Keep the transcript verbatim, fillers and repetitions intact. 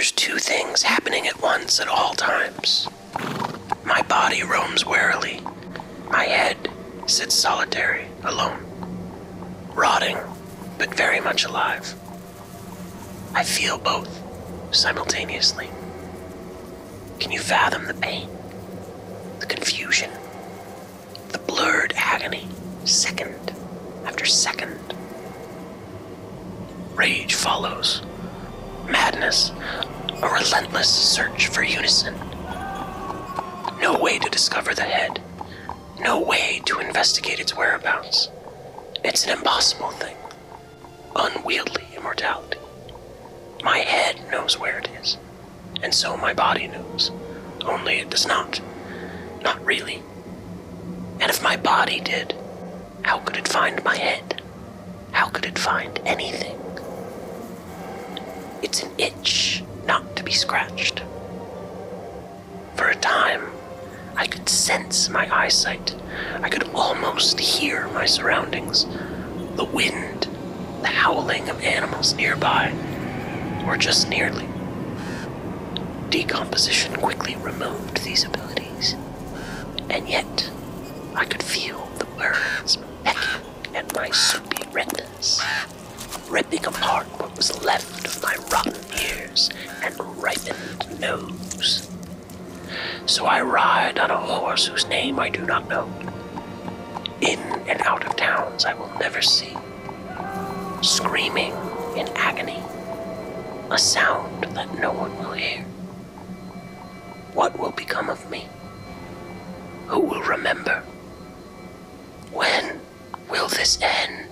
There's two things happening at once at all times. My body roams warily. My head sits solitary, alone. Rotting, but very much alive. I feel both, simultaneously. Can you fathom the pain? The confusion? The blurred agony, second after second. Rage follows. Madness, a relentless search for unison. No way to discover the head. No way to investigate its whereabouts. It's an impossible thing. Unwieldy immortality. My head knows where it is, and so my body knows, only it does not. Not really. And if my body did, how could it find my head? How could it find anything? It's an itch not to be scratched. For a time, I could sense my eyesight. I could almost hear my surroundings. The wind, the howling of animals nearby, or just nearly. Decomposition quickly removed these abilities, and yet I could feel the words pecking at my soupy retinas, ripping apart what was left of my rotten ears and ripened nose. So I ride on a horse whose name I do not know. In and out of towns I will never see. Screaming in agony. A sound that no one will hear. What will become of me? Who will remember? When will this end?